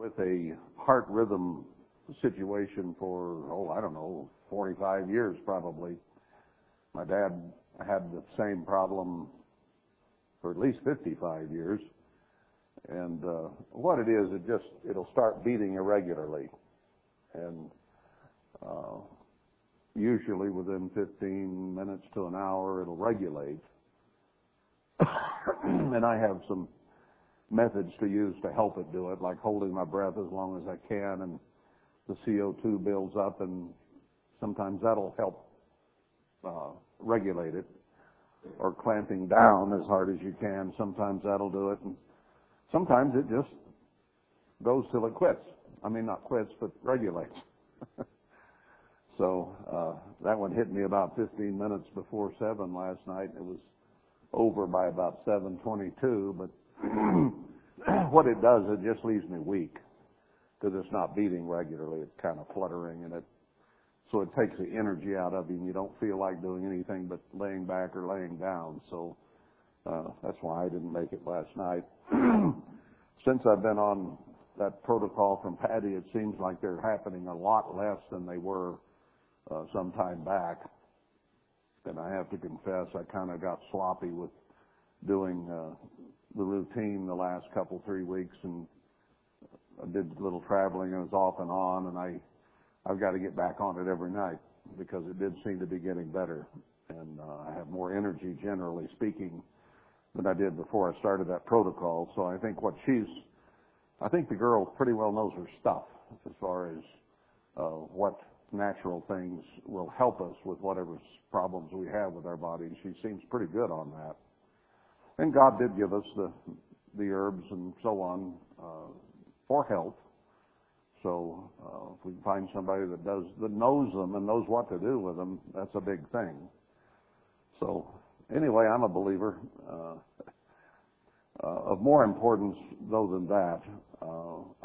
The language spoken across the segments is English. with a heart rhythm situation for, oh, I don't know, 45 years probably. My dad had the same problem for at least 55 years. And what it is, it'll start beating irregularly. And usually within 15 minutes to an hour, it'll regulate. And I have some methods to use to help it do it, like holding my breath as long as I can, and the CO2 builds up, and sometimes that'll help regulate it, or clamping down as hard as you can. Sometimes that'll do it, and sometimes it just goes till it quits. I mean, not quits, but regulates. So that one hit me about 15 minutes before 7 last night. It was over by about 7:22, but what it does, it just leaves me weak because it's not beating regularly. It's kind of fluttering, and so it takes the energy out of you, and you don't feel like doing anything but laying back or laying down. So that's why I didn't make it last night. Since I've been on that protocol from Patty, it seems like they're happening a lot less than they were some time back. And I have to confess, I kind of got sloppy with doing the routine the last couple, 3 weeks, and I did a little traveling, and it was off and on, and I've got to get back on it every night because it did seem to be getting better. And I have more energy, generally speaking, than I did before I started that protocol. So I think the girl pretty well knows her stuff as far as what natural things will help us with whatever problems we have with our body. She seems pretty good on that. And God did give us the herbs and so on for health. So if we can find somebody that knows them and knows what to do with them, that's a big thing. So anyway, I'm a believer. Of more importance, though, than that,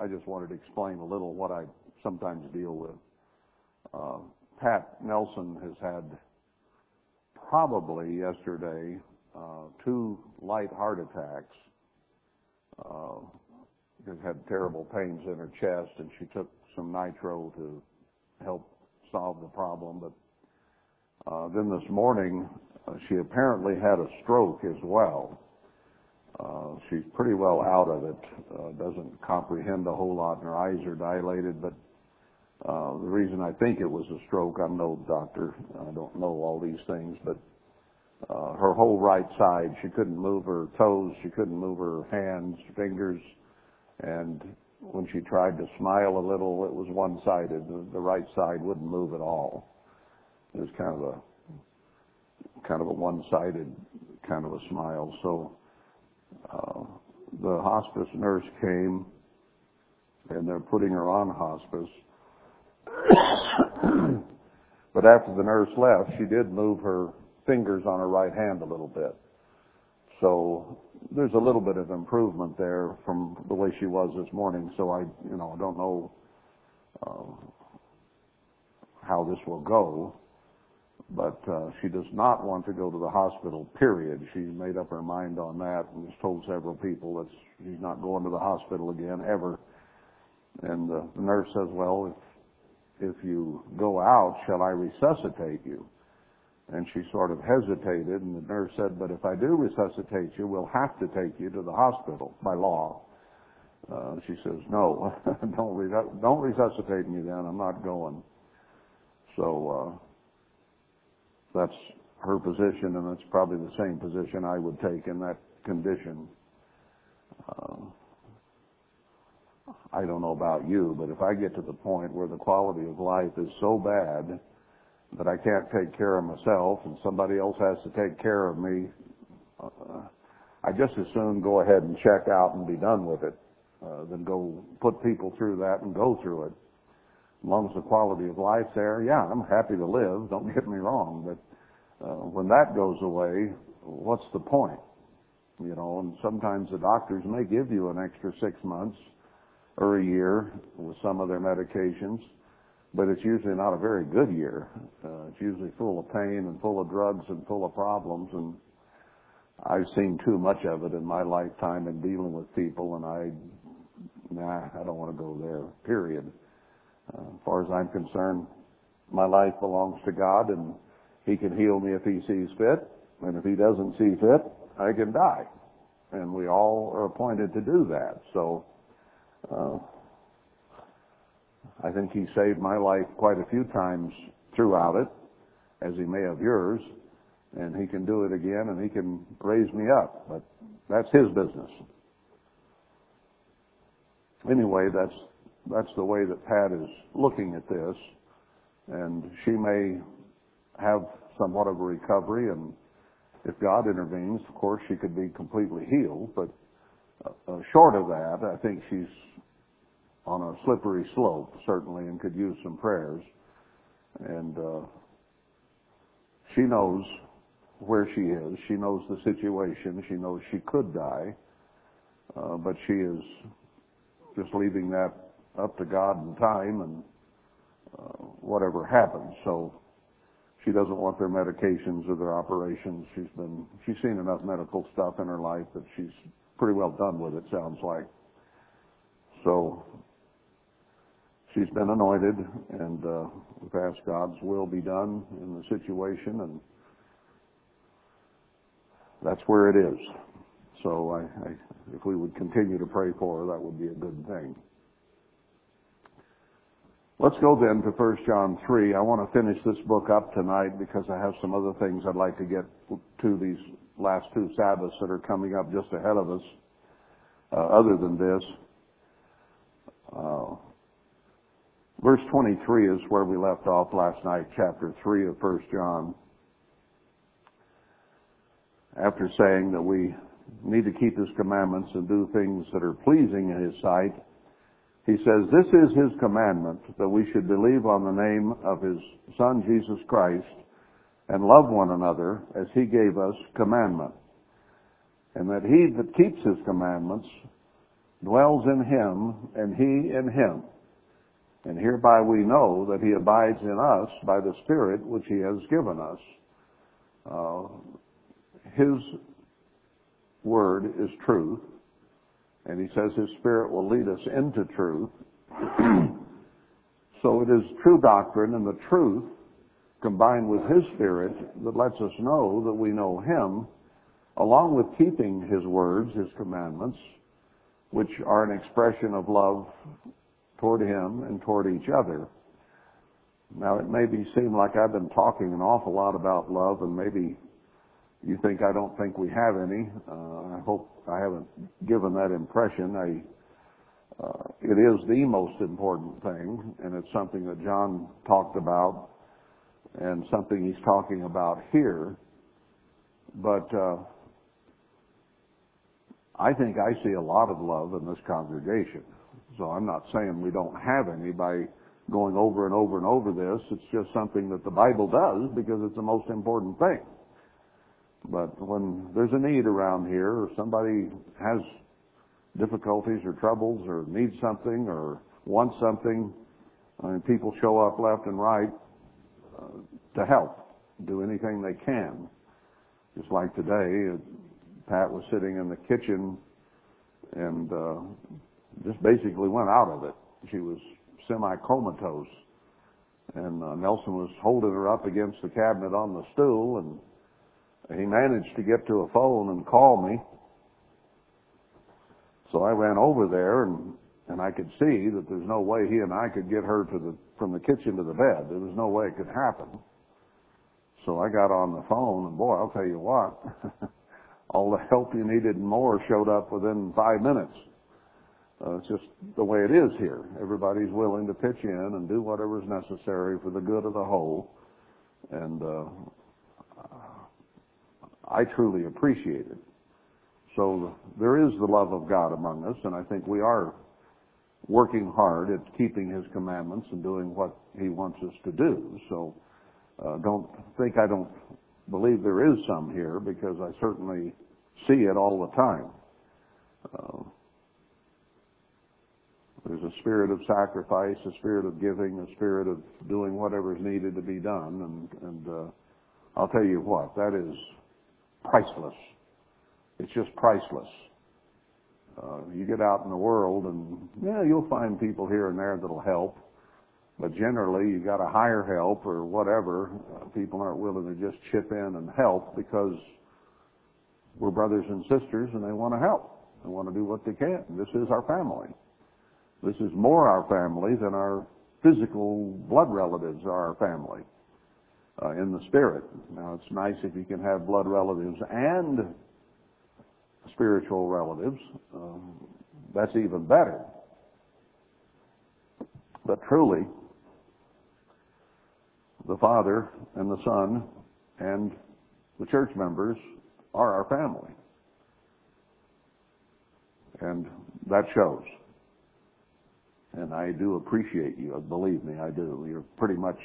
I just wanted to explain a little what I sometimes deal with. Pat Nelson has had probably yesterday 2 light heart attacks. She's had terrible pains in her chest, and she took some nitro to help solve the problem. But then this morning, she apparently had a stroke as well. She's pretty well out of it, doesn't comprehend a whole lot, and her eyes are dilated. But the reason I think it was a stroke, I'm no doctor, I don't know all these things, but her whole right side, she couldn't move her toes, she couldn't move her hands, fingers, and when she tried to smile a little, it was one-sided. The right side wouldn't move at all. It was kind of a one-sided kind of a smile. So the hospice nurse came, and they're putting her on hospice. But after the nurse left, she did move her fingers on her right hand a little bit. So there's a little bit of improvement there from the way she was this morning. So I don't know how this will go, but she does not want to go to the hospital, period. She's made up her mind on that and has told several people that she's not going to the hospital again ever. And the nurse says, well, if you go out, shall I resuscitate you? And she sort of hesitated, and the nurse said, but if I do resuscitate you, we'll have to take you to the hospital by law. She says, no, don't resuscitate me then, I'm not going. So that's her position, and that's probably the same position I would take in that condition. I don't know about you, but if I get to the point where the quality of life is so bad that I can't take care of myself and somebody else has to take care of me, I just as soon go ahead and check out and be done with it than go put people through that and go through it. As long as the quality of life's there, yeah, I'm happy to live, don't get me wrong, but when that goes away, what's the point? And sometimes the doctors may give you an extra 6 months or a year with some of their medications, but it's usually not a very good year. It's usually full of pain and full of drugs and full of problems, and I've seen too much of it in my lifetime in dealing with people, and I nah, I don't want to go there, period. As far as I'm concerned, my life belongs to God, and He can heal me if He sees fit, and if He doesn't see fit, I can die. And we all are appointed to do that. So I think He saved my life quite a few times throughout it, as He may have yours, and He can do it again, and He can raise me up. But that's His business. Anyway, that's the way that Pat is looking at this, and she may have somewhat of a recovery, and if God intervenes, of course, she could be completely healed, but short of that, I think she's on a slippery slope, certainly, and could use some prayers. And she knows where she is. She knows the situation. She knows she could die, but she is just leaving that up to God and time and whatever happens. So she doesn't want their medications or their operations. She's seen enough medical stuff in her life that she's pretty well done with it, sounds like. So she's been anointed, and we've asked God's will be done in the situation, and that's where it is. So if we would continue to pray for her, that would be a good thing. Let's go then to 1 John 3. I want to finish this book up tonight because I have some other things I'd like to get to these last two Sabbaths that are coming up just ahead of us, other than this. Verse 23 is where we left off last night, chapter 3 of 1 John. After saying that we need to keep His commandments and do things that are pleasing in His sight, he says, this is His commandment, that we should believe on the name of His Son, Jesus Christ, and love one another as He gave us commandment, and that he that keeps His commandments dwells in Him, and He in Him. And hereby we know that He abides in us by the Spirit which He has given us. His Word is truth, and He says His Spirit will lead us into truth. So it is true doctrine and the truth combined with His Spirit that lets us know that we know Him, along with keeping His words, His commandments, which are an expression of love toward Him and toward each other. Now, it may seem like I've been talking an awful lot about love, and maybe you think I don't think we have any. I hope I haven't given that impression. It is the most important thing, and it's something that John talked about and something he's talking about here. But I think I see a lot of love in this congregation. So I'm not saying we don't have any by going over and over and over this. It's just something that the Bible does because it's the most important thing. But when there's a need around here, or somebody has difficulties or troubles or needs something or wants something, I mean, people show up left and right to help, do anything they can. Just like today, Pat was sitting in the kitchen and just basically went out of it. She was semi-comatose, and Nelson was holding her up against the cabinet on the stool, and he managed to get to a phone and call me. So I ran over there, and I could see that there's no way he and I could get her from the kitchen to the bed. There was no way it could happen. So I got on the phone, and boy, I'll tell you what, all the help you needed and more showed up within 5 minutes. It's just the way it is here. Everybody's willing to pitch in and do whatever's necessary for the good of the whole. And I truly appreciate it. So there is the love of God among us, and I think we are working hard at keeping His commandments and doing what He wants us to do. So don't think I don't believe there is some here, because I certainly see it all the time. There's a spirit of sacrifice, a spirit of giving, a spirit of doing whatever's needed to be done. And I'll tell you what, that is priceless. It's just priceless. You get out in the world and, yeah, you'll find people here and there that'll help. But generally, you got to hire help or whatever. People aren't willing to just chip in and help because we're brothers and sisters and they want to help. They want to do what they can. This is our family. This is more our family than our physical blood relatives are our family in the spirit. Now, it's nice if you can have blood relatives and spiritual relatives. That's even better. But truly, the Father and the Son and the church members are our family. And that shows. And I do appreciate you. Believe me, I do. You're pretty much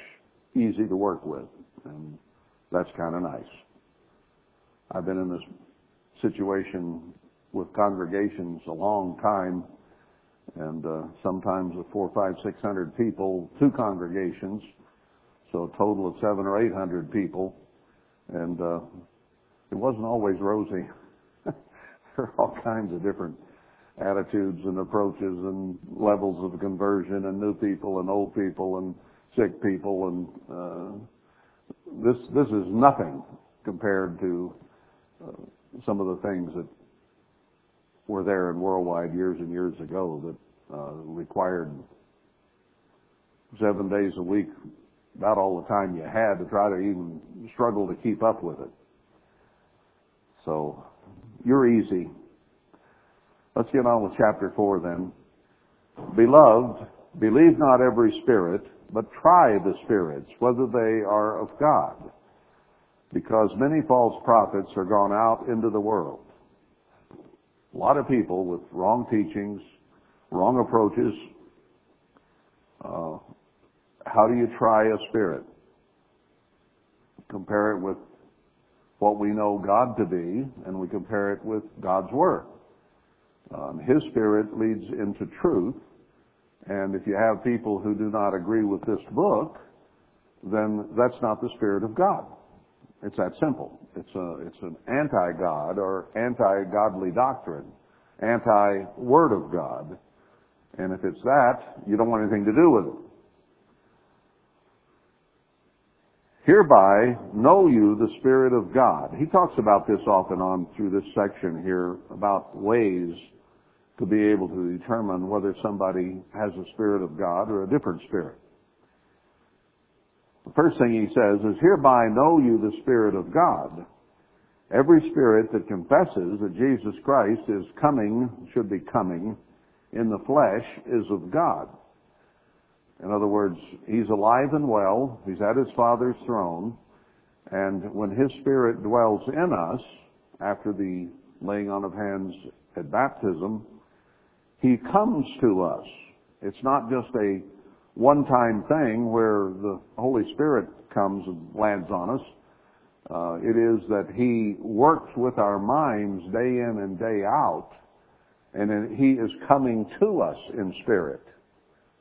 easy to work with. And that's kind of nice. I've been in this situation with congregations a long time. And sometimes with 400, 500, 600 people, two congregations, so a total of 700 or 800 people. And it wasn't always rosy. There are all kinds of different attitudes and approaches and levels of conversion and new people and old people and sick people. And this is nothing compared to some of the things that were there in Worldwide years and years ago that required 7 days a week, about all the time you had, to try to even struggle to keep up with it. So, you're easy. Let's get on with chapter 4 then. Beloved, believe not every spirit, but try the spirits, whether they are of God, because many false prophets are gone out into the world. A lot of people with wrong teachings, wrong approaches. How do you try a spirit? Compare it with what we know God to be, and we compare it with God's Word. His Spirit leads into truth, and if you have people who do not agree with this book, then that's not the Spirit of God. It's that simple. It's an anti-God or anti-godly doctrine, anti-Word of God. And if it's that, you don't want anything to do with it. Hereby know you the Spirit of God. He talks about this off and on through this section here, about ways to be able to determine whether somebody has the Spirit of God or a different spirit. The first thing he says is, hereby know you the Spirit of God. Every spirit that confesses that Jesus Christ is coming, should be coming, in the flesh is of God. In other words, he's alive and well, he's at his Father's throne, and when his Spirit dwells in us, after the laying on of hands at baptism, he comes to us. It's not just a one-time thing where the Holy Spirit comes and lands on us. It is that he works with our minds day in and day out, and he is coming to us in spirit.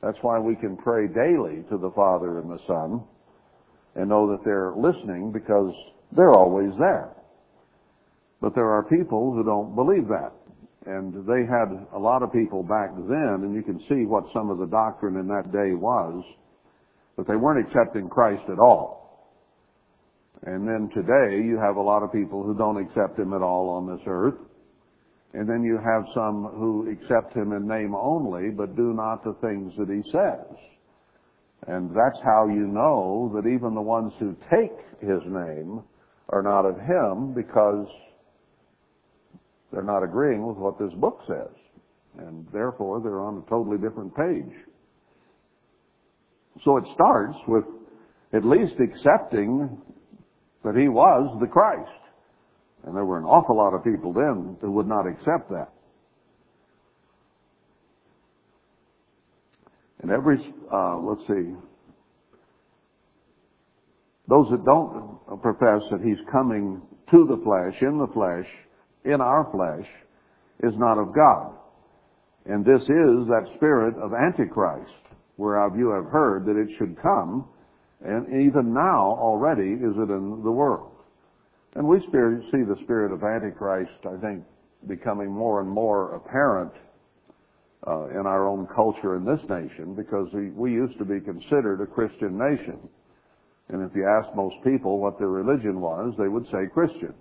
That's why we can pray daily to the Father and the Son and know that they're listening, because they're always there. But there are people who don't believe that. And they had a lot of people back then, and you can see what some of the doctrine in that day was, but they weren't accepting Christ at all. And then today, you have a lot of people who don't accept him at all on this earth. And then you have some who accept him in name only, but do not the things that he says. And that's how you know that even the ones who take his name are not of him, because they're not agreeing with what this book says. And therefore, they're on a totally different page. So it starts with at least accepting that he was the Christ. And there were an awful lot of people then who would not accept that. And those that don't profess that he's coming to the flesh, in the flesh, in our flesh, is not of God. And this is that spirit of Antichrist, where of you have heard that it should come, and even now already is it in the world. And we see the spirit of Antichrist, I think, becoming more and more apparent in our own culture in this nation, because we used to be considered a Christian nation. And if you asked most people what their religion was, they would say Christian.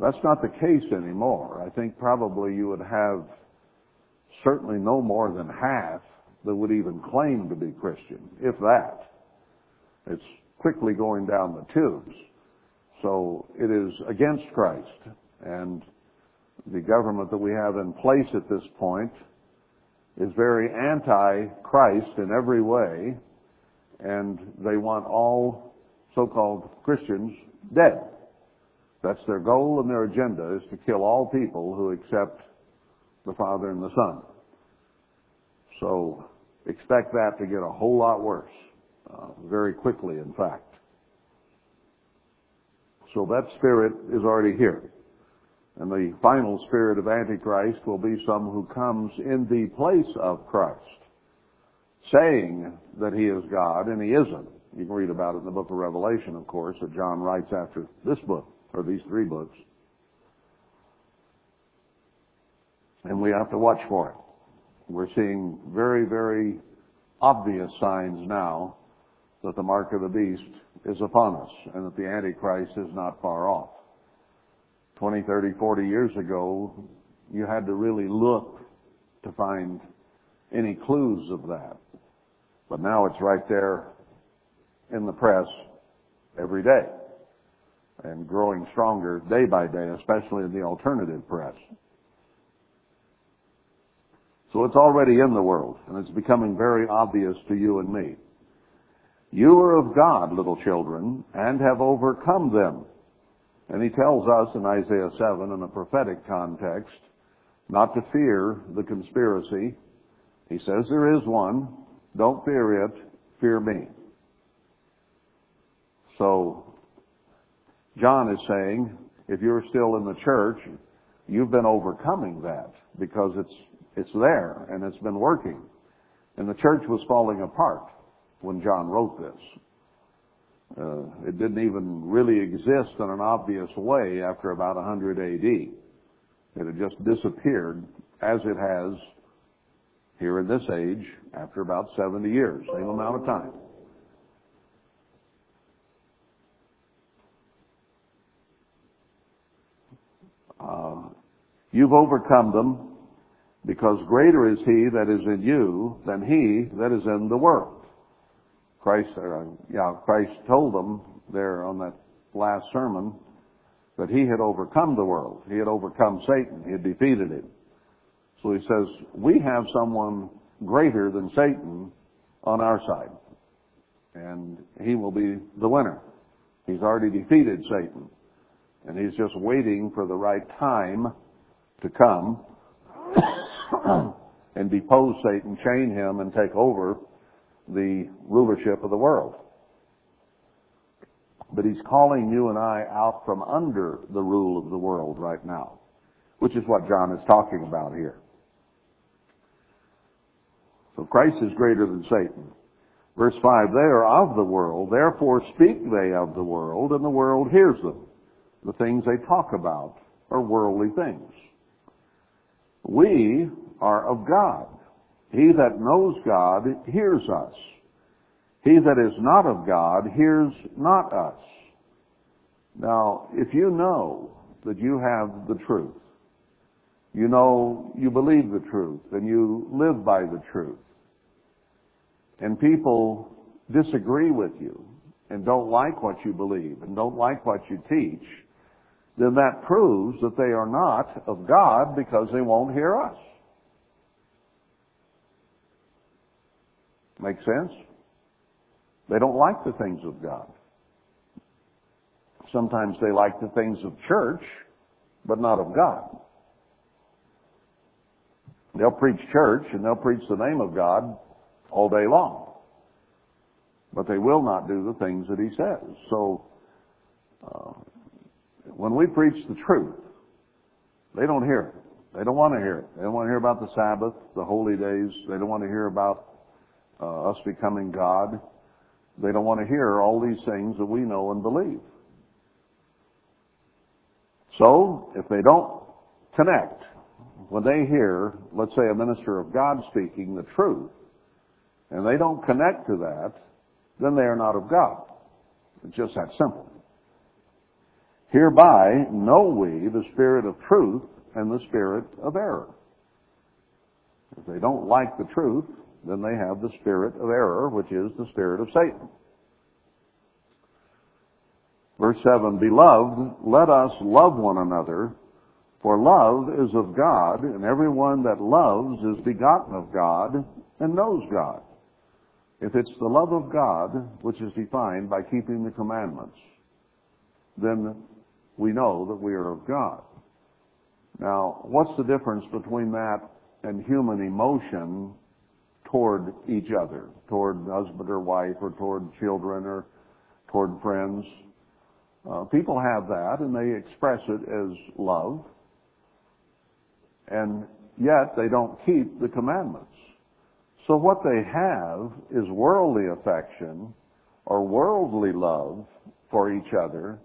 That's not the case anymore. I think probably you would have certainly no more than half that would even claim to be Christian, if that. It's quickly going down the tubes. So it is against Christ. And the government that we have in place at this point is very anti-Christ in every way, and they want all so-called Christians dead. That's their goal, and their agenda is to kill all people who accept the Father and the Son. So expect that to get a whole lot worse, very quickly, in fact. So that spirit is already here. And the final spirit of Antichrist will be some who comes in the place of Christ, saying that he is God, and he isn't. You can read about it in the book of Revelation, of course, that John writes after this book, or these three books. And we have to watch for it. We're seeing very, very obvious signs now that the mark of the beast is upon us, and that the Antichrist is not far off. 20, 30, 40 years ago, you had to really look to find any clues of that. But now it's right there in the press every day, and growing stronger day by day, especially in the alternative press. So it's already in the world, and it's becoming very obvious to you and me. You are of God, little children, and have overcome them. And he tells us in Isaiah 7, in a prophetic context, not to fear the conspiracy. He says there is one. Don't fear it. Fear me. So John is saying, if you're still in the church, you've been overcoming that, because it's there, and it's been working. And the church was falling apart when John wrote this. It didn't even really exist in an obvious way after about 100 A.D. It had just disappeared, as it has here in this age, after about 70 years, same amount of time. You've overcome them, because greater is he that is in you than he that is in the world. Christ told them there on that last sermon that he had overcome the world. He had overcome Satan. He had defeated him. So he says, we have someone greater than Satan on our side, and he will be the winner. He's already defeated Satan, and he's just waiting for the right time to come and depose Satan, chain him, and take over the rulership of the world. But he's calling you and I out from under the rule of the world right now, which is what John is talking about here. So Christ is greater than Satan. Verse 5, they are of the world, therefore speak they of the world, and the world hears them. The things they talk about are worldly things. We are of God. He that knows God hears us. He that is not of God hears not us. Now, if you know that you have the truth, you know you believe the truth, and you live by the truth, and people disagree with you and don't like what you believe and don't like what you teach, then that proves that they are not of God, because they won't hear us. Make sense? They don't like the things of God. Sometimes they like the things of church, but not of God. They'll preach church, and they'll preach the name of God all day long, but they will not do the things that he says. So when we preach the truth, they don't hear it. They don't want to hear it. They don't want to hear about the Sabbath, the holy days. They don't want to hear about us becoming God. They don't want to hear all these things that we know and believe. So, if they don't connect. When they hear, let's say, a minister of God speaking the truth, and they don't connect to that, then they are not of God. It's just that simple. Hereby know we the spirit of truth and the spirit of error. If they don't like the truth, then they have the spirit of error, which is the spirit of Satan. Verse 7, Beloved, let us love one another, for love is of God, and everyone that loves is begotten of God and knows God. If it's the love of God, which is defined by keeping the commandments, then we know that we are of God. Now, what's the difference between that and human emotion toward each other, toward husband or wife or toward children or toward friends? People have that, and they express it as love, and yet they don't keep the commandments. So what they have is worldly affection or worldly love for each other,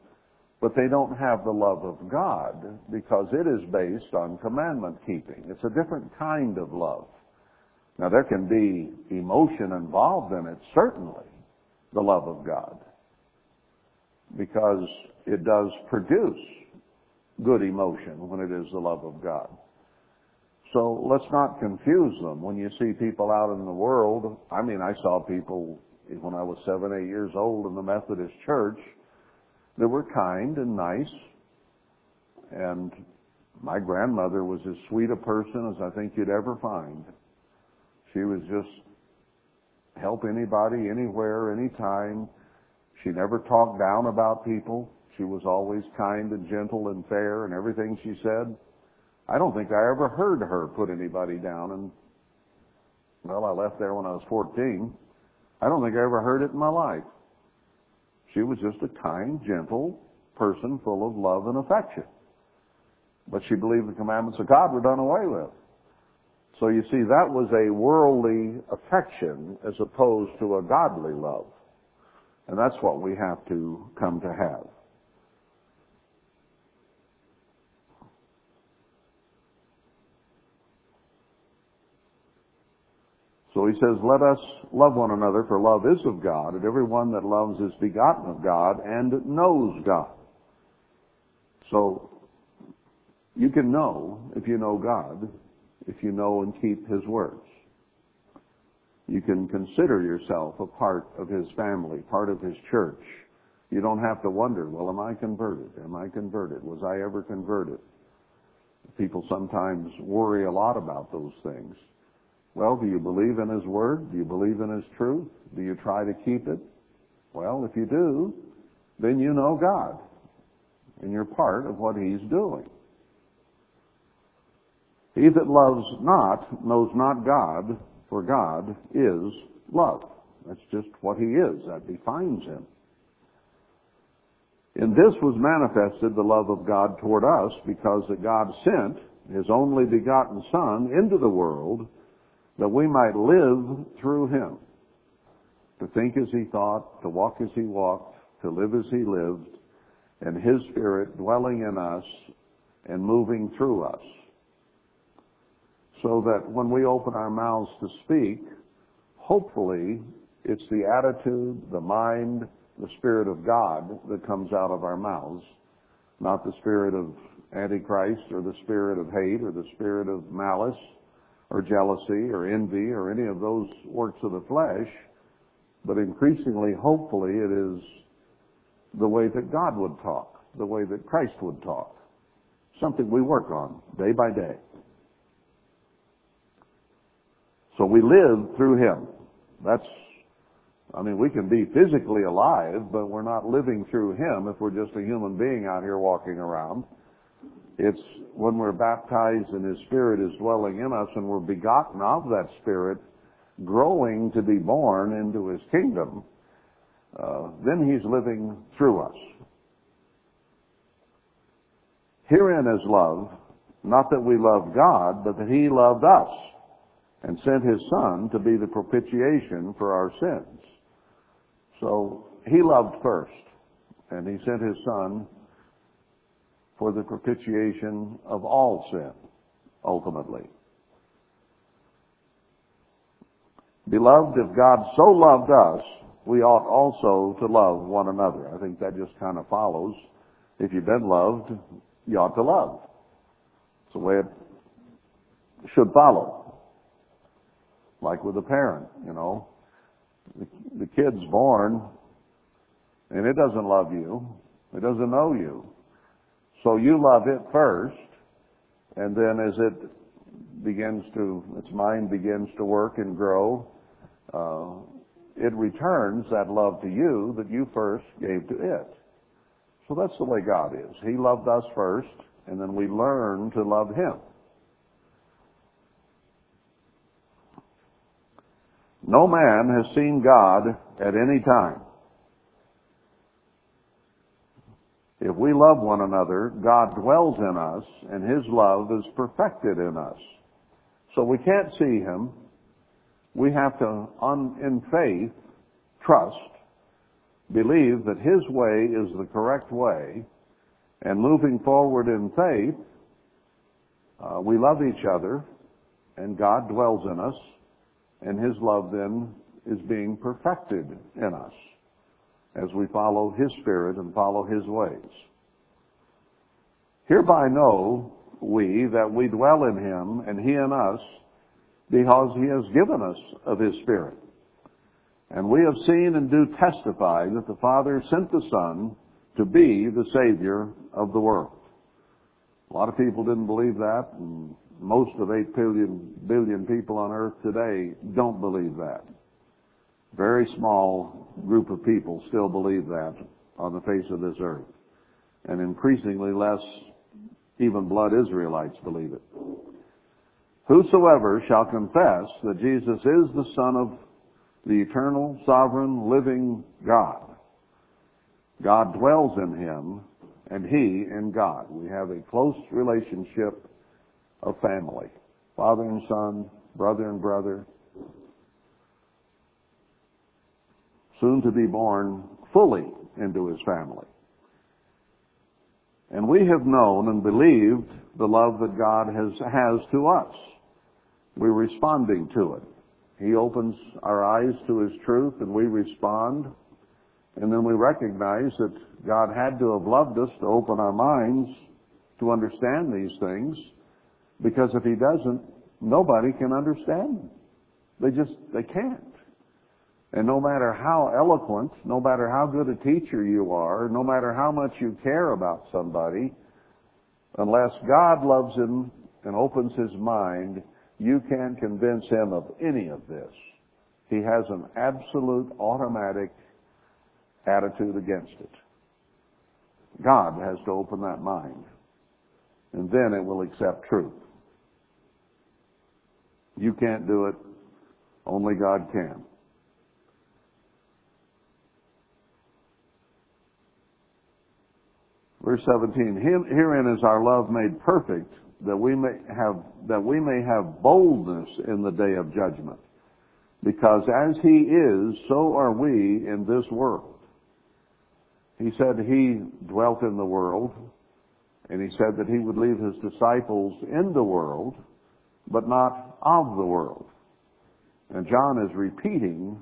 but they don't have the love of God because it is based on commandment keeping. It's a different kind of love. Now, there can be emotion involved in it, certainly, the love of God, because it does produce good emotion when it is the love of God. So let's not confuse them. When you see people out in the world, I saw people when I was 7, 8 years old in the Methodist church that were kind and nice, and my grandmother was as sweet a person as I think you'd ever find. She was just help anybody, anywhere, anytime. She never talked down about people. She was always kind and gentle and fair in everything she said. I don't think I ever heard her put anybody down. And, well, I left there when I was 14. I don't think I ever heard it in my life. She was just a kind, gentle person full of love and affection. But she believed the commandments of God were done away with. So you see, that was a worldly affection as opposed to a godly love. And that's what we have to come to have. So he says, let us love one another, for love is of God, and everyone that loves is begotten of God and knows God. So you can know if you know God, if you know and keep his words. You can consider yourself a part of his family, part of his church. You don't have to wonder, well, am I converted? Am I converted? Was I ever converted? People sometimes worry a lot about those things. Well, do you believe in his word? Do you believe in his truth? Do you try to keep it? Well, if you do, then you know God, and you're part of what he's doing. He that loves not knows not God, for God is love. That's just what he is. That defines him. In this was manifested the love of God toward us, because that God sent his only begotten Son into the world that we might live through him. To think as he thought, to walk as he walked, to live as he lived, and his Spirit dwelling in us and moving through us. So that when we open our mouths to speak, hopefully it's the attitude, the mind, the Spirit of God that comes out of our mouths, not the spirit of Antichrist or the spirit of hate or the spirit of malice or jealousy or envy or any of those works of the flesh, but increasingly, hopefully, it is the way that God would talk, the way that Christ would talk, something we work on day by day. So we live through him. We can be physically alive, but we're not living through him if we're just a human being out here walking around. It's when we're baptized and his Spirit is dwelling in us and we're begotten of that Spirit, growing to be born into his kingdom, then he's living through us. Herein is love, not that we love God, but that he loved us and sent his Son to be the propitiation for our sins. So he loved first, and he sent his Son for the propitiation of all sin, ultimately. Beloved, if God so loved us, we ought also to love one another. I think that just kind of follows. If you've been loved, you ought to love. It's the way it should follow. Like with a parent, you know. The kid's born, and it doesn't love you. It doesn't know you. So you love it first, and then as it begins to, its mind begins to work and grow, it returns that love to you that you first gave to it. So that's the way God is. He loved us first, and then we learn to love Him. No man has seen God at any time. If we love one another, God dwells in us, and His love is perfected in us. So we can't see Him. We have to, in faith, trust, believe that His way is the correct way, and moving forward in faith, we love each other, and God dwells in us, and His love then is being perfected in us as we follow His Spirit and follow His ways. Hereby know we that we dwell in Him, and He in us, because He has given us of His Spirit. And we have seen and do testify that the Father sent the Son to be the Savior of the world. A lot of people didn't believe that, and most of 8 billion people on earth today don't believe that. Very small group of people still believe that on the face of this earth. And increasingly less even blood Israelites believe it. Whosoever shall confess that Jesus is the Son of the eternal, sovereign, living God. God dwells in Him, and He in God. We have a close relationship of family. Father and son, brother and brother. Soon to be born fully into His family. And we have known and believed the love that God has to us. We're responding to it. He opens our eyes to His truth, and we respond. And then we recognize that God had to have loved us to open our minds to understand these things, because if He doesn't, nobody can understand them. They can't. And no matter how eloquent, no matter how good a teacher you are, no matter how much you care about somebody, unless God loves him and opens his mind, you can't convince him of any of this. He has an absolute automatic attitude against it. God has to open that mind, and then it will accept truth. You can't do it. Only God can. Verse 17, herein is our love made perfect, that we may have boldness in the day of judgment. Because as He is, so are we in this world. He said He dwelt in the world, and He said that He would leave His disciples in the world, but not of the world. And John is repeating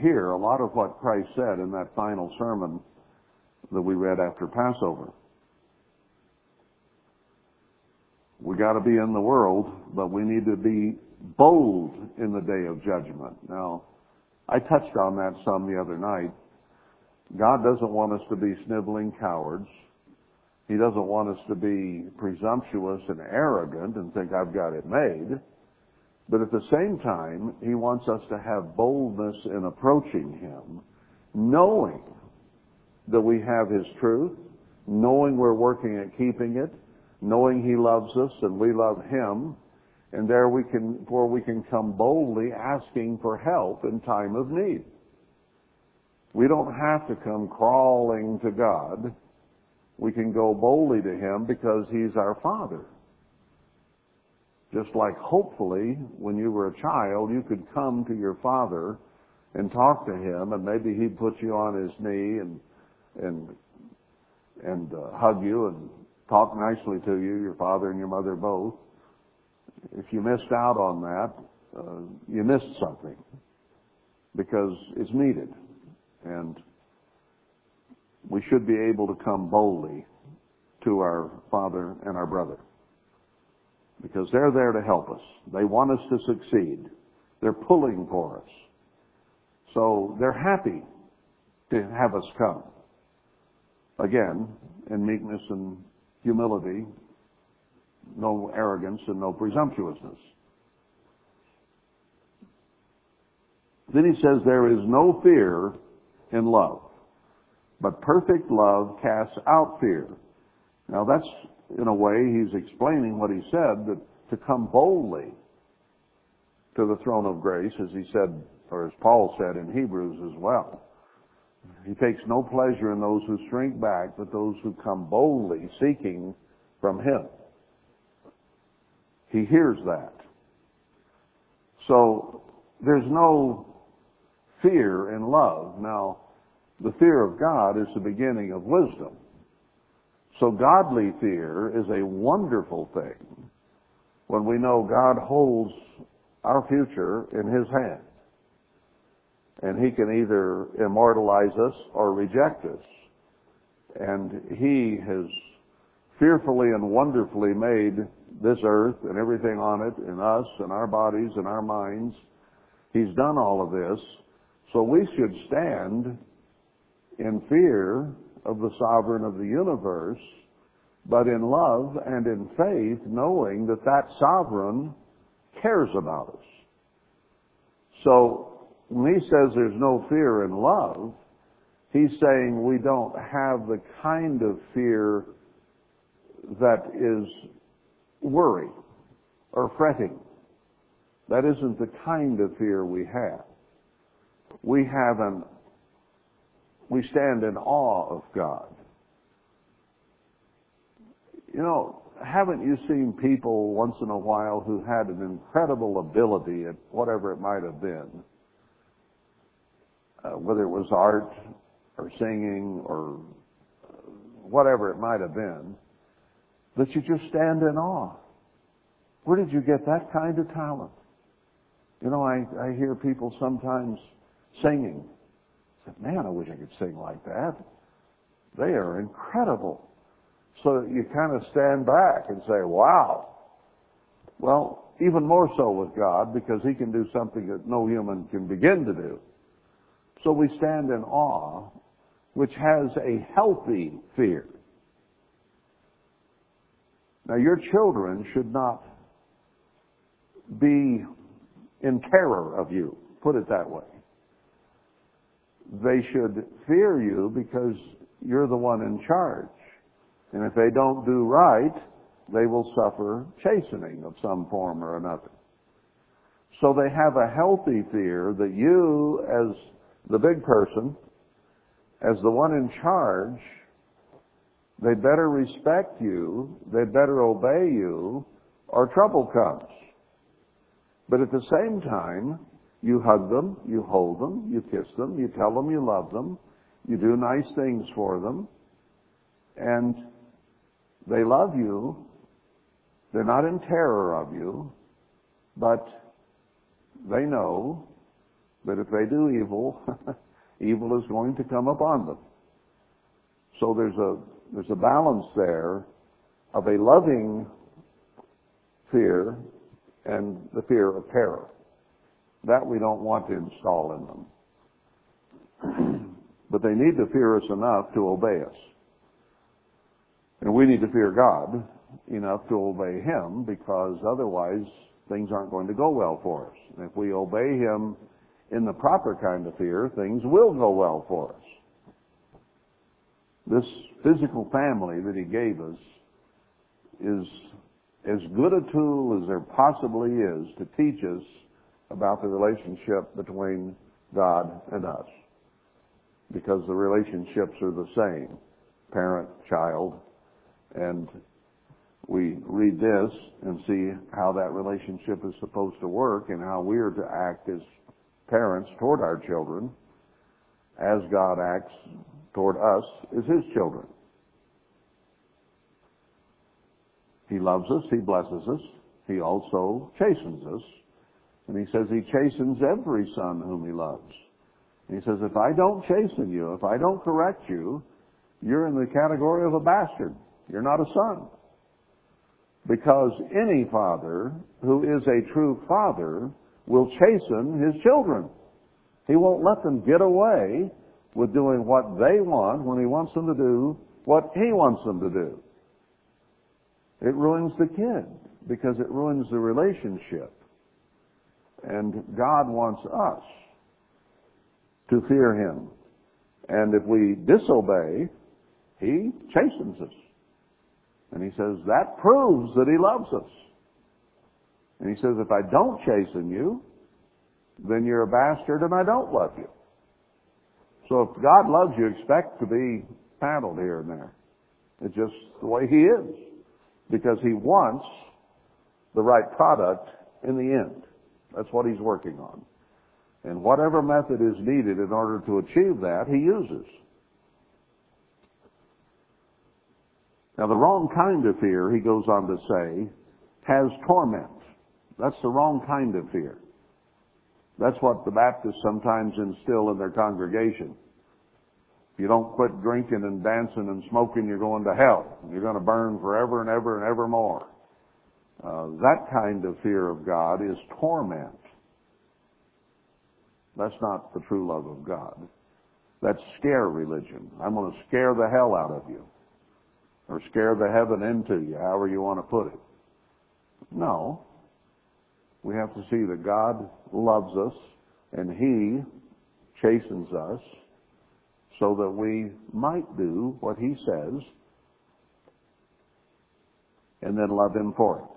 here a lot of what Christ said in that final sermon that we read after Passover. We got to be in the world, but we need to be bold in the day of judgment. Now, I touched on that some the other night. God doesn't want us to be sniveling cowards. He doesn't want us to be presumptuous and arrogant and think, I've got it made. But at the same time, He wants us to have boldness in approaching Him, knowing that we have His truth, knowing we're working at keeping it, knowing He loves us and we love Him, and therefore we can come boldly asking for help in time of need. We don't have to come crawling to God. We can go boldly to Him because He's our Father. Just like hopefully when you were a child, you could come to your father and talk to him, and maybe he'd put you on his knee and hug you and talk nicely to you, your father and your mother both. If you missed out on that, you missed something, because it's needed. And we should be able to come boldly to our father and our brother, because they're there to help us. They want us to succeed. They're pulling for us. So they're happy to have us come. Again, in meekness and humility, no arrogance and no presumptuousness. Then he says, there is no fear in love, but perfect love casts out fear. Now that's, in a way, he's explaining what he said, that to come boldly to the throne of grace, as he said, or as Paul said in Hebrews as well. He takes no pleasure in those who shrink back, but those who come boldly seeking from him. He hears that. So there's no fear in love. Now, the fear of God is the beginning of wisdom. So godly fear is a wonderful thing when we know God holds our future in his hand. And he can either immortalize us or reject us. And he has fearfully and wonderfully made this earth and everything on it, and us, and our bodies, and our minds. He's done all of this. So we should stand in fear of the sovereign of the universe, but in love and in faith, knowing that that sovereign cares about us. So when he says there's no fear in love, he's saying we don't have the kind of fear that is worry or fretting. That isn't the kind of fear we have. We stand in awe of God. You know, haven't you seen people once in a while who had an incredible ability at whatever it might have been? Whether it was art or singing or whatever it might have been, that you just stand in awe. Where did you get that kind of talent? You know, I hear people sometimes singing. I said, man, I wish I could sing like that. They are incredible. So you kind of stand back and say, wow. Well, even more so with God, because he can do something that no human can begin to do. So we stand in awe, which has a healthy fear. Now, your children should not be in terror of you, put it that way. They should fear you because you're the one in charge. And if they don't do right, they will suffer chastening of some form or another. So they have a healthy fear that you, as the big person, as the one in charge, they better respect you, they better obey you, or trouble comes. But at the same time, you hug them, you hold them, you kiss them, you tell them you love them, you do nice things for them, and they love you, they're not in terror of you, but they know that if they do evil, evil is going to come upon them. So there's a balance there of a loving fear and the fear of terror. That we don't want to install in them. But they need to fear us enough to obey us. And we need to fear God enough to obey him, because otherwise things aren't going to go well for us. And if we obey him in the proper kind of fear, things will go well for us. This physical family that he gave us is as good a tool as there possibly is to teach us about the relationship between God and us, because the relationships are the same, parent, child, and we read this and see how that relationship is supposed to work and how we are to act as parents toward our children, as God acts toward us as his children. He loves us, He blesses us, He also chastens us. And He says He chastens every son whom He loves. And He says, if I don't chasten you, if I don't correct you, you're in the category of a bastard. You're not a son. Because any father who is a true father will chasten his children. He won't let them get away with doing what they want when he wants them to do what he wants them to do. It ruins the kid because it ruins the relationship. And God wants us to fear Him. And if we disobey, He chastens us. And He says, that proves that He loves us. And He says, if I don't chasten you, then you're a bastard and I don't love you. So if God loves you, expect to be paddled here and there. It's just the way He is. Because He wants the right product in the end. That's what He's working on. And whatever method is needed in order to achieve that, He uses. Now, the wrong kind of fear, he goes on to say, has torment. That's the wrong kind of fear. That's what the Baptists sometimes instill in their congregation. If you don't quit drinking and dancing and smoking, you're going to hell. You're going to burn forever and ever and ever more. That kind of fear of God is torment. That's not the true love of God. That's scare religion. I'm going to scare the hell out of you. Or scare the heaven into you, however you want to put it. No. We have to see that God loves us and He chastens us so that we might do what He says and then love Him for it.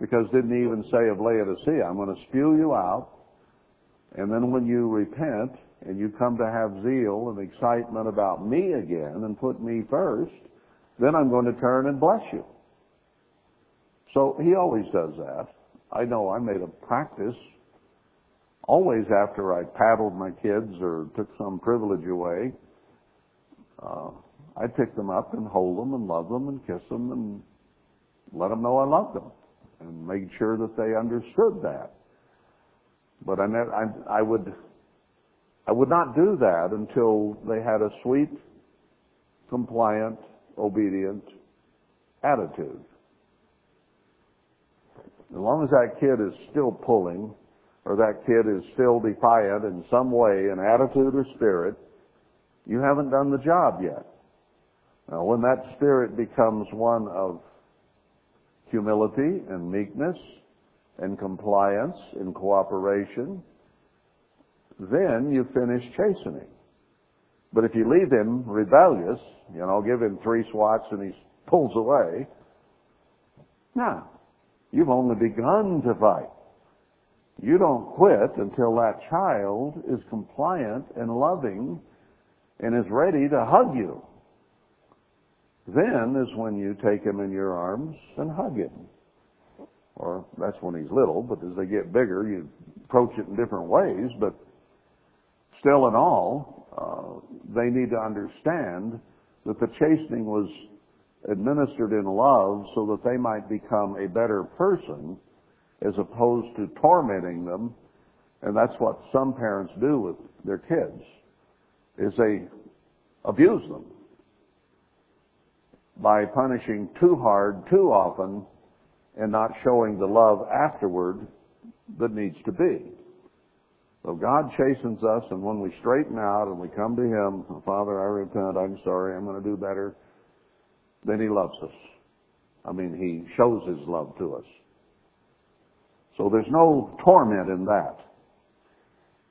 Because didn't He even say of Laodicea, I'm going to spew you out, and then when you repent and you come to have zeal and excitement about me again and put me first, then I'm going to turn and bless you. So He always does that. I know I made a practice, always after I paddled my kids or took some privilege away, I'd pick them up and hold them and love them and kiss them and let them know I loved them and made sure that they understood that. But I would not do that until they had a sweet, compliant, obedient attitude. As long as that kid is still pulling, or that kid is still defiant in some way, in attitude or spirit, you haven't done the job yet. Now, when that spirit becomes one of humility and meekness and compliance and cooperation, then you finish chastening. But if you leave him rebellious, give him 3 swats and he pulls away, nah. You've only begun to fight. You don't quit until that child is compliant and loving and is ready to hug you. Then is when you take him in your arms and hug him. Or that's when he's little, but as they get bigger, you approach it in different ways. But still in all, they need to understand that the chastening was administered in love so that they might become a better person as opposed to tormenting them. And that's what some parents do with their kids, is they abuse them by punishing too hard, too often, and not showing the love afterward that needs to be. So God chastens us, and when we straighten out and we come to Him, Father, I repent, I'm sorry, I'm going to do better, then He loves us. He shows His love to us. So there's no torment in that.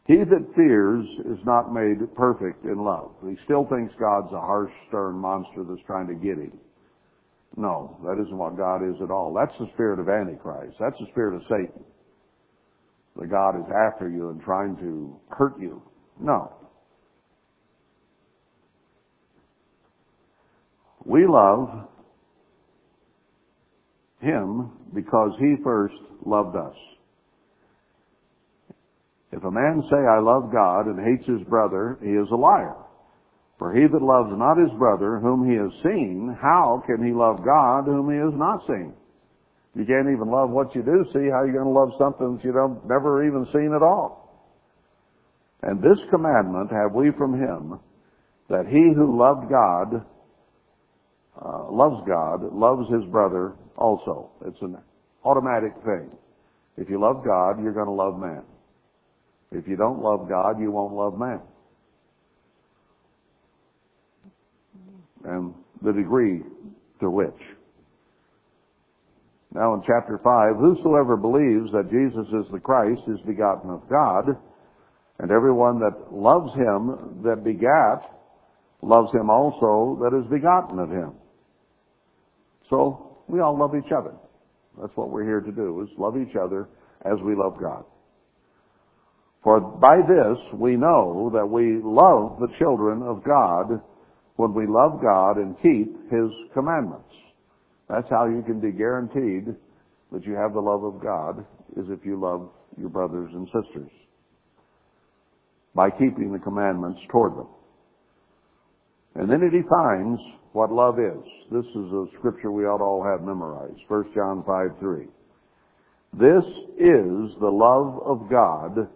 He that fears is not made perfect in love. He still thinks God's a harsh, stern monster that's trying to get him. No, that isn't what God is at all. That's the spirit of Antichrist. That's the spirit of Satan. That God is after you and trying to hurt you. No. We love Him because He first loved us. If a man say, I love God, and hates his brother, he is a liar. For he that loves not his brother whom he has seen, how can he love God whom he has not seen? You can't even love what you do see. How are you going to love something that you don't never even seen at all? And this commandment have we from him, that he who loved God, loves God, loves his brother also. It's an automatic thing. If you love God, you're going to love man. If you don't love God, you won't love man. And the degree to which. Now in chapter 5, whosoever believes that Jesus is the Christ is begotten of God, and everyone that loves him that begat loves him also that is begotten of him. So we all love each other. That's what we're here to do, is love each other as we love God. For by this we know that we love the children of God, when we love God and keep his commandments. That's how you can be guaranteed that you have the love of God, is if you love your brothers and sisters, by keeping the commandments toward them. And then it defines what love is. This is a scripture we ought to all have memorized, 1 John 5:3. This is the love of God,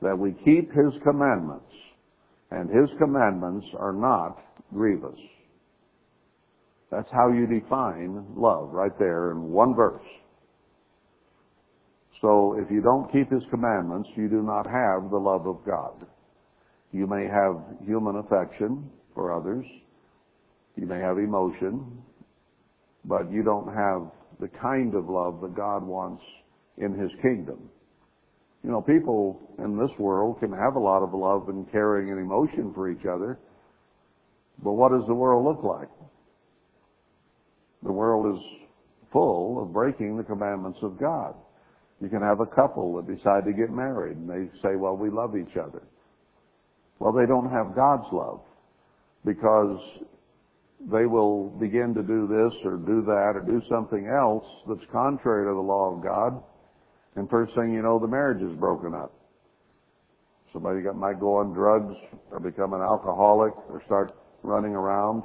that we keep his commandments, and his commandments are not grievous. That's how you define love, right there in one verse. So if you don't keep his commandments, you do not have the love of God. You may have human affection for others. You may have emotion. But you don't have the kind of love that God wants in his kingdom. You know, people in this world can have a lot of love and caring and emotion for each other. But what does the world look like? The world is full of breaking the commandments of God. You can have a couple that decide to get married, and they say, well, we love each other. Well, they don't have God's love, because they will begin to do this or do that or do something else that's contrary to the law of God, and first thing you know, the marriage is broken up. Somebody might go on drugs or become an alcoholic or start running around.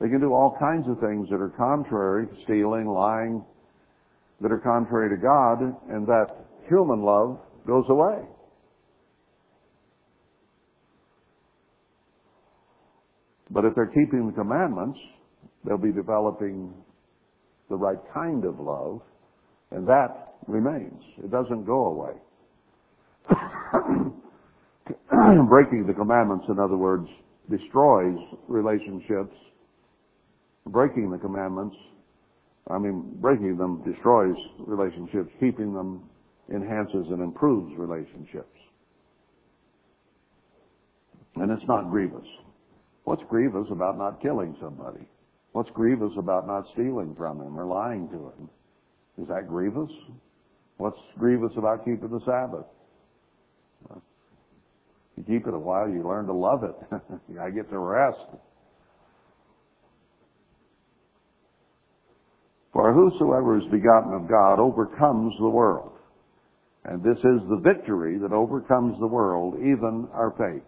They can do all kinds of things that are contrary, stealing, lying, that are contrary to God, and that human love goes away. But if they're keeping the commandments, they'll be developing the right kind of love, and that remains. It doesn't go away. Breaking the commandments, in other words, destroys relationships. Breaking the commandments, breaking them destroys relationships. Keeping them enhances and improves relationships. And it's not grievous. What's grievous about not killing somebody? What's grievous about not stealing from him or lying to him? Is that grievous? What's grievous about keeping the Sabbath? You keep it a while, you learn to love it. You gotta get to rest. For whosoever is begotten of God overcomes the world. And this is the victory that overcomes the world, even our faith.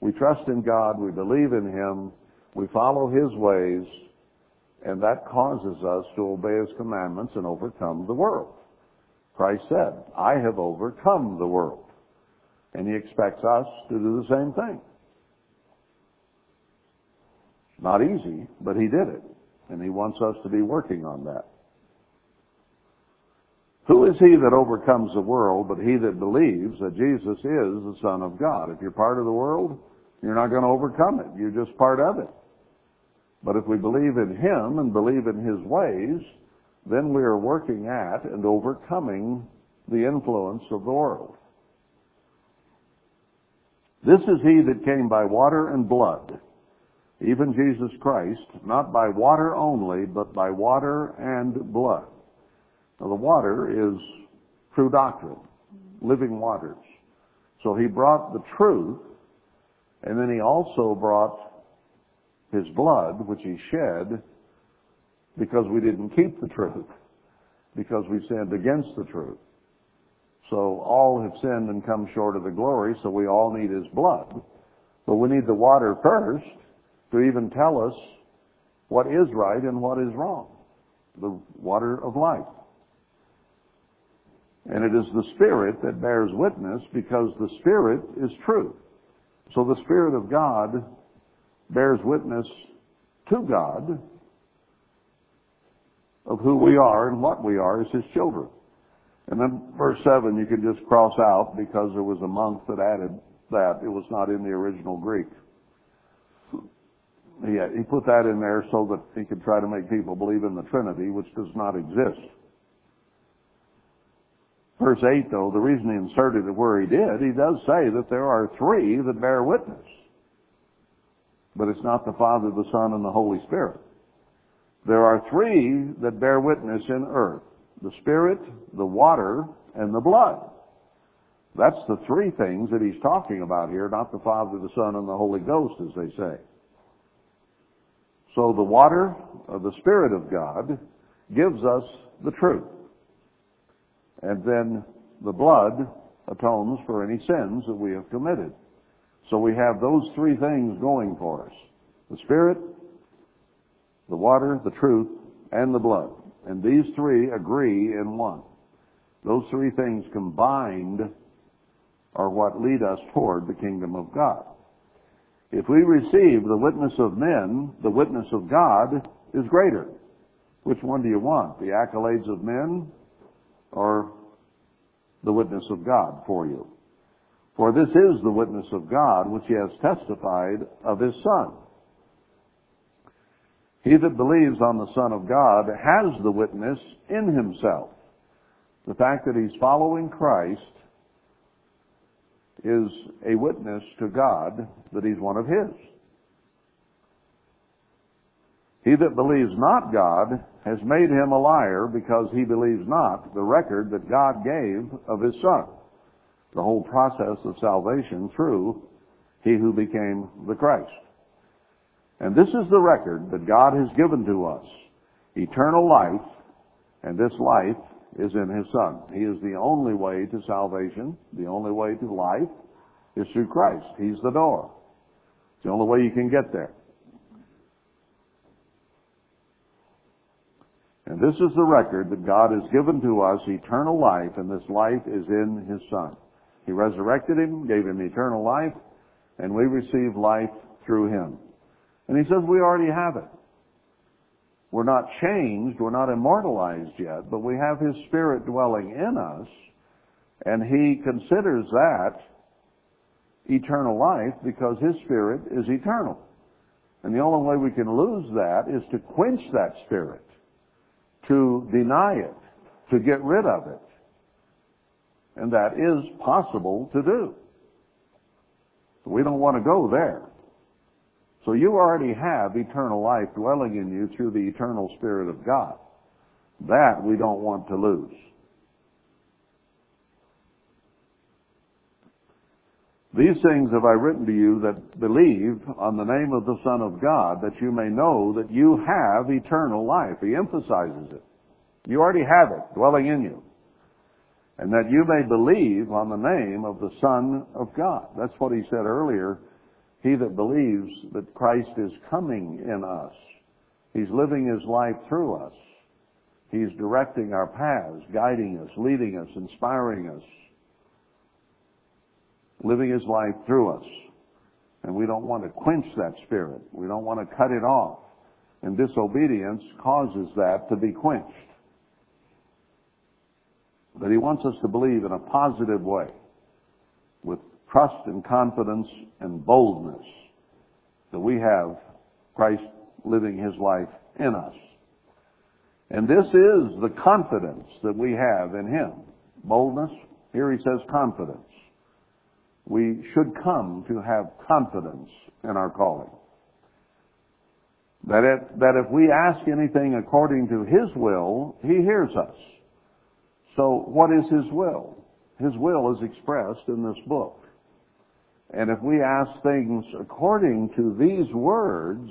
We trust in God, we believe in him, we follow his ways, and that causes us to obey his commandments and overcome the world. Christ said, I have overcome the world. And he expects us to do the same thing. It's not easy, but he did it. And he wants us to be working on that. Who is he that overcomes the world but he that believes that Jesus is the Son of God? If you're part of the world, you're not going to overcome it. You're just part of it. But if we believe in him and believe in his ways, then we are working at and overcoming the influence of the world. This is he that came by water and blood, even Jesus Christ, not by water only, but by water and blood. Now, the water is true doctrine, living waters. So he brought the truth, and then he also brought his blood, which he shed, because we didn't keep the truth, because we sinned against the truth. So all have sinned and come short of the glory, so we all need his blood. But we need the water first to even tell us what is right and what is wrong. The water of life. And it is the Spirit that bears witness, because the Spirit is true. So the Spirit of God bears witness to God of who we are and what we are as His children. And then verse 7 you can just cross out, because there was a monk that added that. It was not in the original Greek. He put that in there so that he could try to make people believe in the Trinity, which does not exist. Verse 8, though, the reason he inserted it where he does say that there are three that bear witness. But it's not the Father, the Son, and the Holy Spirit. There are three that bear witness in earth: the Spirit, the water, and the blood. That's the three things that he's talking about here, not the Father, the Son, and the Holy Ghost, as they say. So the water of the Spirit of God gives us the truth. And then the blood atones for any sins that we have committed. So we have those three things going for us: the Spirit, the water, the truth, and the blood. And these three agree in one. Those three things combined are what lead us toward the kingdom of God. If we receive the witness of men, the witness of God is greater. Which one do you want? The accolades of men or the witness of God for you? For this is the witness of God, which he has testified of his Son. He that believes on the Son of God has the witness in himself. The fact that he's following Christ is a witness to God that he's one of his. He that believes not God has made him a liar, because he believes not the record that God gave of his Son. The whole process of salvation through he who became the Christ. And this is the record that God has given to us: eternal life, and this life is in his Son. He is the only way to salvation. The only way to life is through Christ. He's the door. It's the only way you can get there. And this is the record that God has given to us: eternal life, and this life is in his Son. He resurrected him, gave him eternal life, and we receive life through him. And he says we already have it. We're not changed, we're not immortalized yet, but we have his Spirit dwelling in us, and he considers that eternal life, because his Spirit is eternal. And the only way we can lose that is to quench that Spirit, to deny it, to get rid of it. And that is possible to do. We don't want to go there. So you already have eternal life dwelling in you through the eternal Spirit of God. That we don't want to lose. These things have I written to you that believe on the name of the Son of God, that you may know that you have eternal life. He emphasizes it. You already have it dwelling in you. And that you may believe on the name of the Son of God. That's what he said earlier. He that believes that Christ is coming in us. He's living his life through us. He's directing our paths, guiding us, leading us, inspiring us, living his life through us. And we don't want to quench that Spirit. We don't want to cut it off. And disobedience causes that to be quenched. But he wants us to believe in a positive way, with trust and confidence and boldness, that we have Christ living his life in us. And this is the confidence that we have in him. Boldness. Here he says confidence. We should come to have confidence in our calling. That if we ask anything according to his will, he hears us. So what is his will? His will is expressed in this book. And if we ask things according to these words,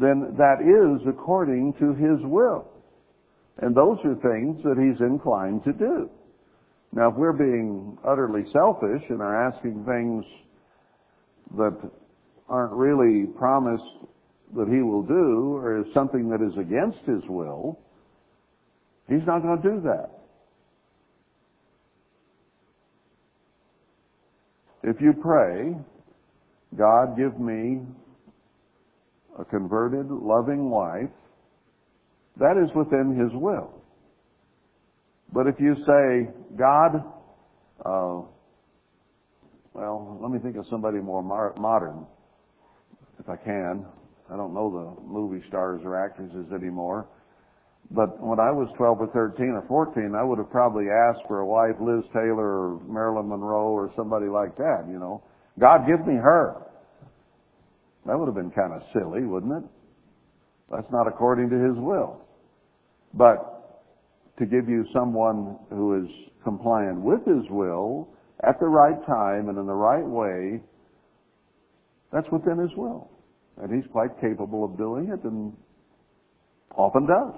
then that is according to his will. And those are things that he's inclined to do. Now, if we're being utterly selfish and are asking things that aren't really promised that he will do, or is something that is against his will, he's not going to do that. If you pray, God, give me a converted, loving wife, that is within his will. But if you say, God, well, let me think of somebody more modern, if I can. I don't know the movie stars or actresses anymore. But when I was 12 or 13 or 14, I would have probably asked for a wife, Liz Taylor or Marilyn Monroe or somebody like that, you know. God, give me her. That would have been kind of silly, wouldn't it? That's not according to his will. But to give you someone who is compliant with his will at the right time and in the right way, that's within his will. And he's quite capable of doing it and often does.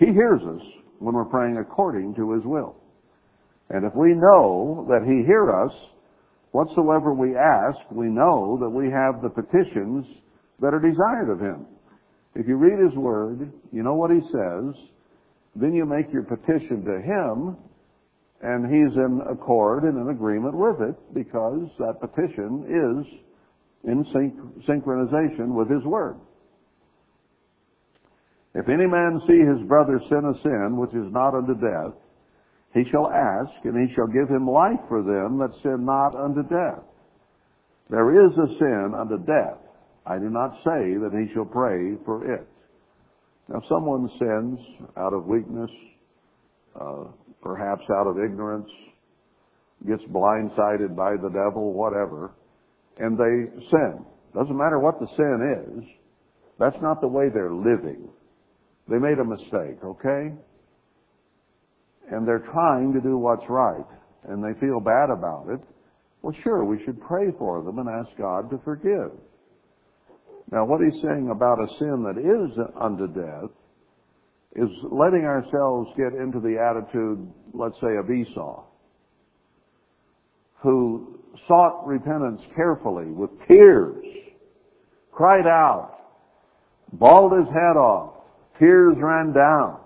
He hears us when we're praying according to his will. And if we know that he hears us, whatsoever we ask, we know that we have the petitions that are desired of him. If you read his word, you know what he says, then you make your petition to him, and he's in accord and in agreement with it, because that petition is in synchronization with his word. If any man see his brother sin a sin which is not unto death, he shall ask, and he shall give him life for them that sin not unto death. There is a sin unto death. I do not say that he shall pray for it. Now, if someone sins out of weakness, perhaps out of ignorance, gets blindsided by the devil, whatever, and they sin. Doesn't matter what the sin is. That's not the way they're living. They made a mistake, okay? And they're trying to do what's right, and they feel bad about it. Well, sure, we should pray for them and ask God to forgive. Now, what he's saying about a sin that is unto death is letting ourselves get into the attitude, let's say, of Esau, who sought repentance carefully with tears, cried out, bawled his head off, tears ran down,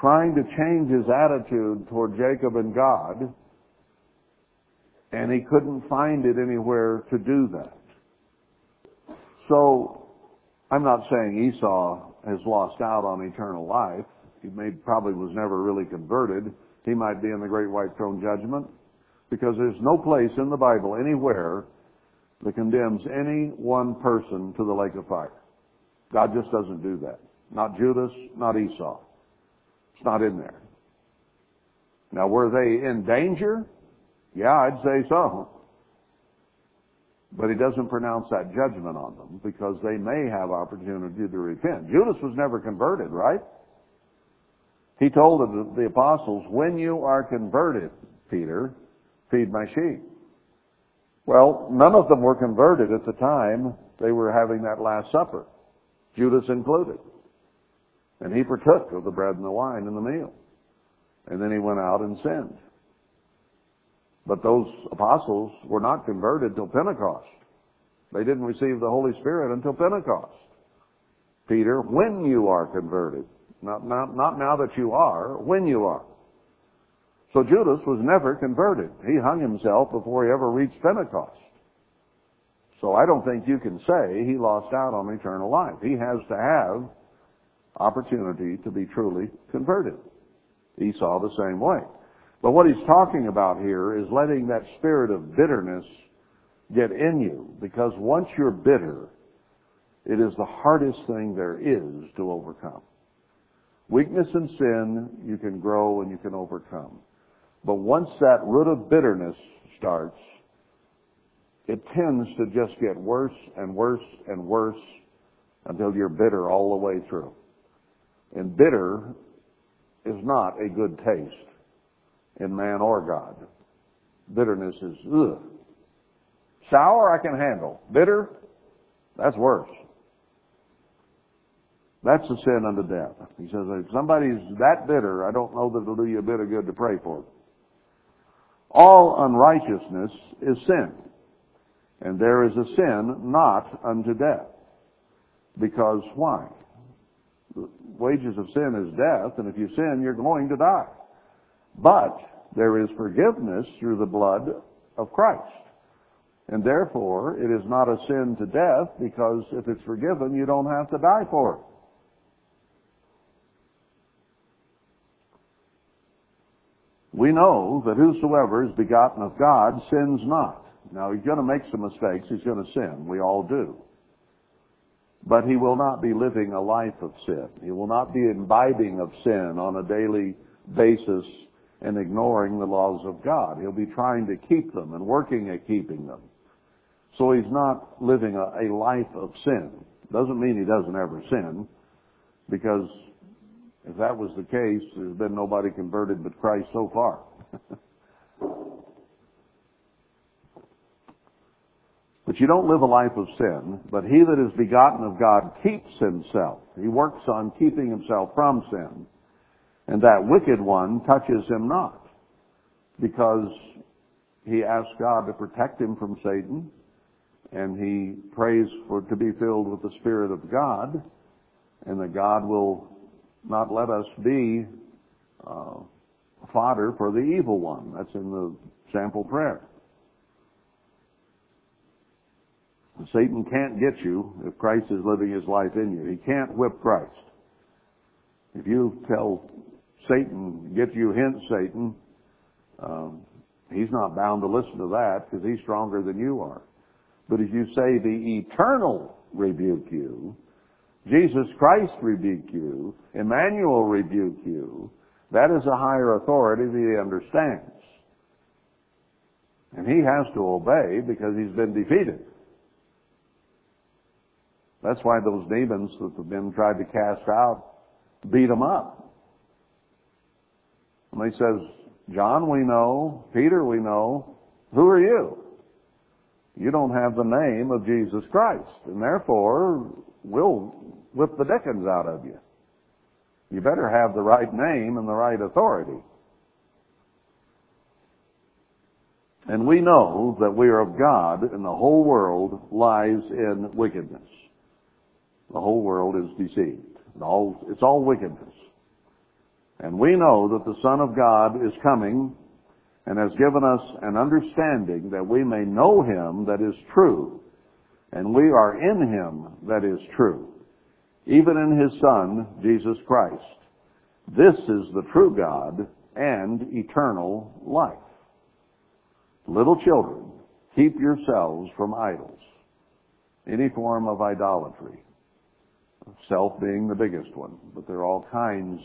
trying to change his attitude toward Jacob and God, and he couldn't find it anywhere to do that. So, I'm not saying Esau has lost out on eternal life. He probably was never really converted. He might be in the great white throne judgment, because there's no place in the Bible anywhere that condemns any one person to the lake of fire. God just doesn't do that. Not Judas, not Esau. It's not in there. Now, were they in danger? Yeah, I'd say so. But he doesn't pronounce that judgment on them, because they may have opportunity to repent. Judas was never converted, right? He told the apostles, when you are converted, Peter, feed my sheep. Well, none of them were converted at the time they were having that Last Supper, Judas included. And he partook of the bread and the wine in the meal. And then he went out and sinned. But those apostles were not converted till Pentecost. They didn't receive the Holy Spirit until Pentecost. Peter, when you are converted. Not now that you are, when you are. So Judas was never converted. He hung himself before he ever reached Pentecost. So I don't think you can say he lost out on eternal life. He has to have opportunity to be truly converted. Esau the same way. But what he's talking about here is letting that spirit of bitterness get in you, because once you're bitter, it is the hardest thing there is to overcome. Weakness and sin, you can grow and you can overcome. But once that root of bitterness starts, it tends to just get worse and worse and worse until you're bitter all the way through. And bitter is not a good taste in man or God. Bitterness is, ugh. Sour I can handle. Bitter, that's worse. That's a sin unto death. He says, if somebody's that bitter, I don't know that it'll do you a bit of good to pray for them. All unrighteousness is sin, and there is a sin not unto death. Because why? The wages of sin is death, and if you sin, you're going to die. But there is forgiveness through the blood of Christ. And therefore, it is not a sin to death, because if it's forgiven, you don't have to die for it. We know that whosoever is begotten of God sins not. Now, he's going to make some mistakes. He's going to sin. We all do. But he will not be living a life of sin. He will not be imbibing of sin on a daily basis and ignoring the laws of God. He'll be trying to keep them and working at keeping them. So he's not living a life of sin. Doesn't mean he doesn't ever sin, because if that was the case, there's been nobody converted but Christ so far. But you don't live a life of sin, but he that is begotten of God keeps himself. He works on keeping himself from sin. And that wicked one touches him not, because he asks God to protect him from Satan, and he prays for to be filled with the Spirit of God, and that God will not let us be fodder for the evil one. That's in the sample prayer. Satan can't get you if Christ is living his life in you. He can't whip Christ. If you tell Satan, give you hints, Satan, he's not bound to listen to that, because he's stronger than you are. But if you say the eternal rebuke you, Jesus Christ rebuke you, Emmanuel rebuke you, that is a higher authority that he understands. And he has to obey, because he's been defeated. That's why those demons that the men tried to cast out beat them up. And he says, John we know, Peter we know, who are you? You don't have the name of Jesus Christ, and therefore we'll whip the dickens out of you. You better have the right name and the right authority. And we know that we are of God, and the whole world lies in wickedness. The whole world is deceived. It's all wickedness. And we know that the Son of God is coming and has given us an understanding that we may know him that is true, and we are in him that is true, even in his Son, Jesus Christ. This is the true God and eternal life. Little children, keep yourselves from idols, any form of idolatry. Self being the biggest one, but there are all kinds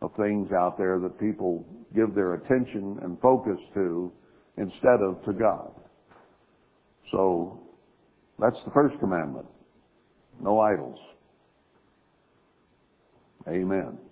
of things out there that people give their attention and focus to instead of to God. So that's the first commandment. No idols. Amen.